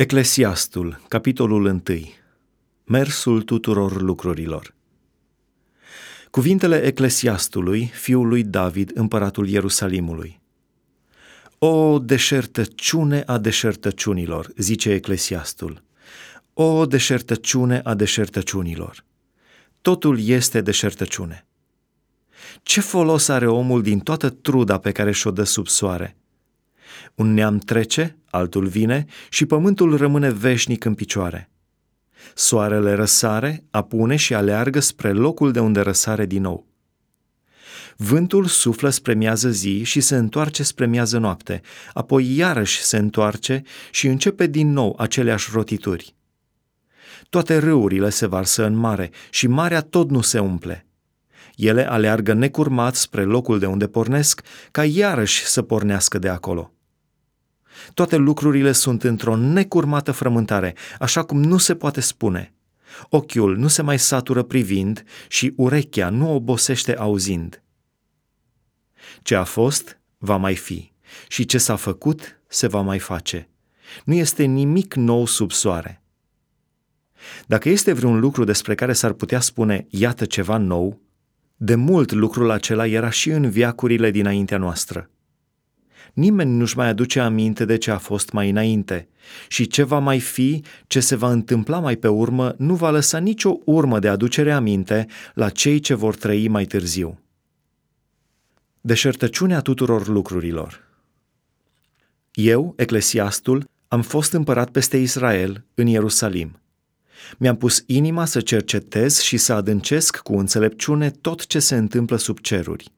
Eclesiastul, capitolul 1. Mersul tuturor lucrurilor. Cuvintele Eclesiastului, fiul lui David, împăratul Ierusalimului. O deșertăciune a deșertăciunilor, zice Eclesiastul. O deșertăciune a deșertăciunilor. Totul este deșertăciune. Ce folos are omul din toată truda pe care și-o dă sub soare? Un neam trece, altul vine și pământul rămâne veșnic în picioare. Soarele răsare, apune și aleargă spre locul de unde răsare din nou. Vântul suflă spre miază zi și se întoarce spre miază noapte, apoi iarăși se întoarce și începe din nou aceleași rotituri. Toate râurile se varsă în mare și marea tot nu se umple. Ele aleargă necurmat spre locul de unde pornesc, ca iarăși să pornească de acolo. Toate lucrurile sunt într-o necurmată frământare, așa cum nu se poate spune. Ochiul nu se mai satură privind și urechea nu obosește auzind. Ce a fost, va mai fi, și ce s-a făcut, se va mai face. Nu este nimic nou sub soare. Dacă este vreun lucru despre care s-ar putea spune, iată ceva nou, de mult lucrul acela era și în veacurile dinaintea noastră. Nimeni nu-și mai aduce aminte de ce a fost mai înainte și ce va mai fi, ce se va întâmpla mai pe urmă, nu va lăsa nicio urmă de aducere aminte la cei ce vor trăi mai târziu. Deșertăciunea tuturor lucrurilor. Eu, Eclesiastul, am fost împărat peste Israel, în Ierusalim. Mi-am pus inima să cercetez și să adâncesc cu înțelepciune tot ce se întâmplă sub ceruri.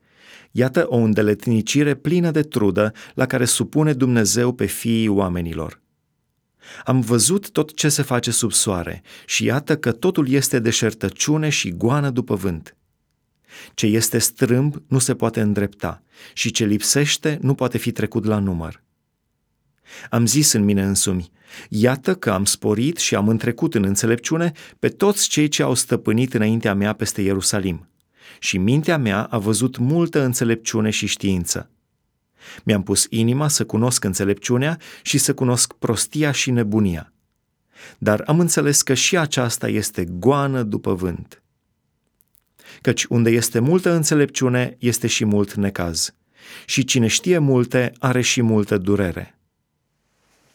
Iată o îndeletnicire plină de trudă la care supune Dumnezeu pe fiii oamenilor. Am văzut tot ce se face sub soare și iată că totul este deșertăciune și goană după vânt. Ce este strâmb nu se poate îndrepta și ce lipsește nu poate fi trecut la număr. Am zis în mine însumi, iată că am sporit și am întrecut în înțelepciune pe toți cei ce au stăpânit înaintea mea peste Ierusalim. Și mintea mea a văzut multă înțelepciune și știință. Mi-am pus inima să cunosc înțelepciunea și să cunosc prostia și nebunia. Dar am înțeles că și aceasta este goană după vânt. Căci unde este multă înțelepciune, este și mult necaz. Și cine știe multe, are și multă durere.